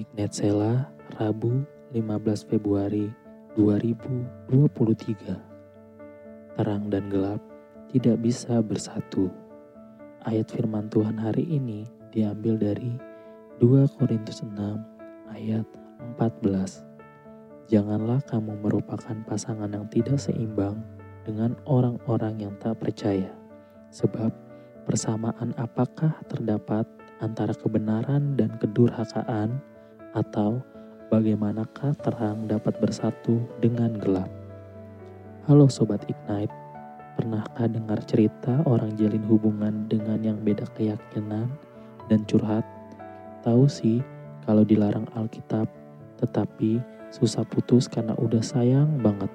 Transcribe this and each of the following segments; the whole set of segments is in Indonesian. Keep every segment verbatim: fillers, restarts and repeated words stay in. Ignite Selah, Rabu lima belas Februari dua ribu dua puluh tiga. Terang dan gelap tidak bisa bersatu. Ayat firman Tuhan hari ini diambil dari dua Korintus enam ayat empat belas. Janganlah kamu merupakan pasangan yang tidak seimbang dengan orang-orang yang tak percaya. Sebab persamaan apakah terdapat antara kebenaran dan kedurhakaan, atau bagaimanakah terang dapat bersatu dengan gelap? Halo Sobat Ignite, pernahkah dengar cerita orang jalin hubungan dengan yang beda keyakinan dan curhat? Tahu sih kalau dilarang Alkitab, tetapi susah putus karena udah sayang banget.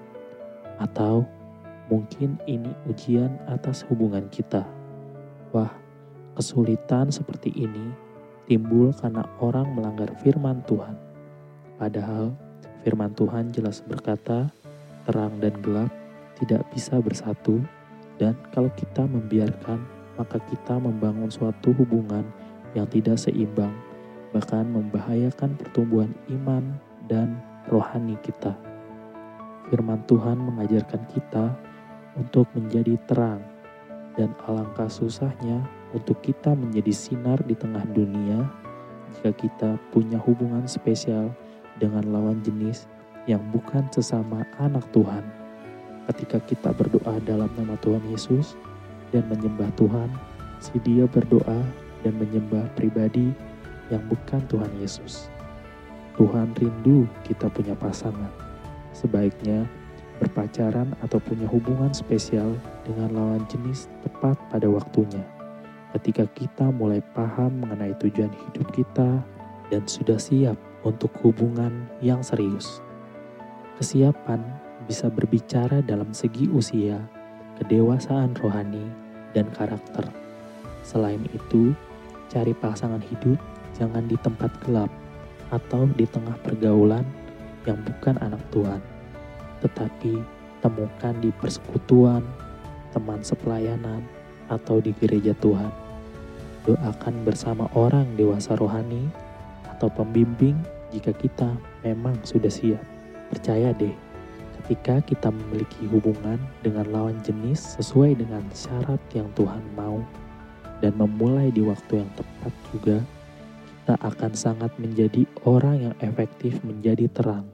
Atau mungkin ini ujian atas hubungan kita. Wah, kesulitan seperti ini timbul karena orang melanggar firman Tuhan. Padahal firman Tuhan jelas berkata, terang dan gelap tidak bisa bersatu, dan kalau kita membiarkan, maka kita membangun suatu hubungan yang tidak seimbang, bahkan membahayakan pertumbuhan iman dan rohani kita. Firman Tuhan mengajarkan kita untuk menjadi terang, dan alangkah susahnya untuk kita menjadi sinar di tengah dunia jika kita punya hubungan spesial dengan lawan jenis yang bukan sesama anak Tuhan. Ketika kita berdoa dalam nama Tuhan Yesus dan menyembah Tuhan, si dia berdoa dan menyembah pribadi yang bukan Tuhan Yesus. Tuhan rindu kita punya pasangan. Sebaiknya berpacaran atau punya hubungan spesial dengan lawan jenis tepat pada waktunya. Ketika kita mulai paham mengenai tujuan hidup kita dan sudah siap untuk hubungan yang serius. Kesiapan bisa berbicara dalam segi usia, kedewasaan rohani, dan karakter. Selain itu, cari pasangan hidup jangan di tempat gelap atau di tengah pergaulan yang bukan anak Tuhan, tetapi temukan di persekutuan, teman sepelayanan, atau di gereja Tuhan. Doakan bersama orang dewasa rohani atau pembimbing jika kita memang sudah siap. Percaya deh, ketika kita memiliki hubungan dengan lawan jenis sesuai dengan syarat yang Tuhan mau dan memulai di waktu yang tepat juga, kita akan sangat menjadi orang yang efektif menjadi terang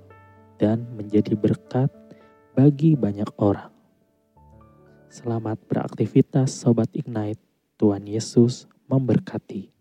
dan menjadi berkat bagi banyak orang. Selamat beraktivitas Sobat Ignite, Tuhan Yesus memberkati.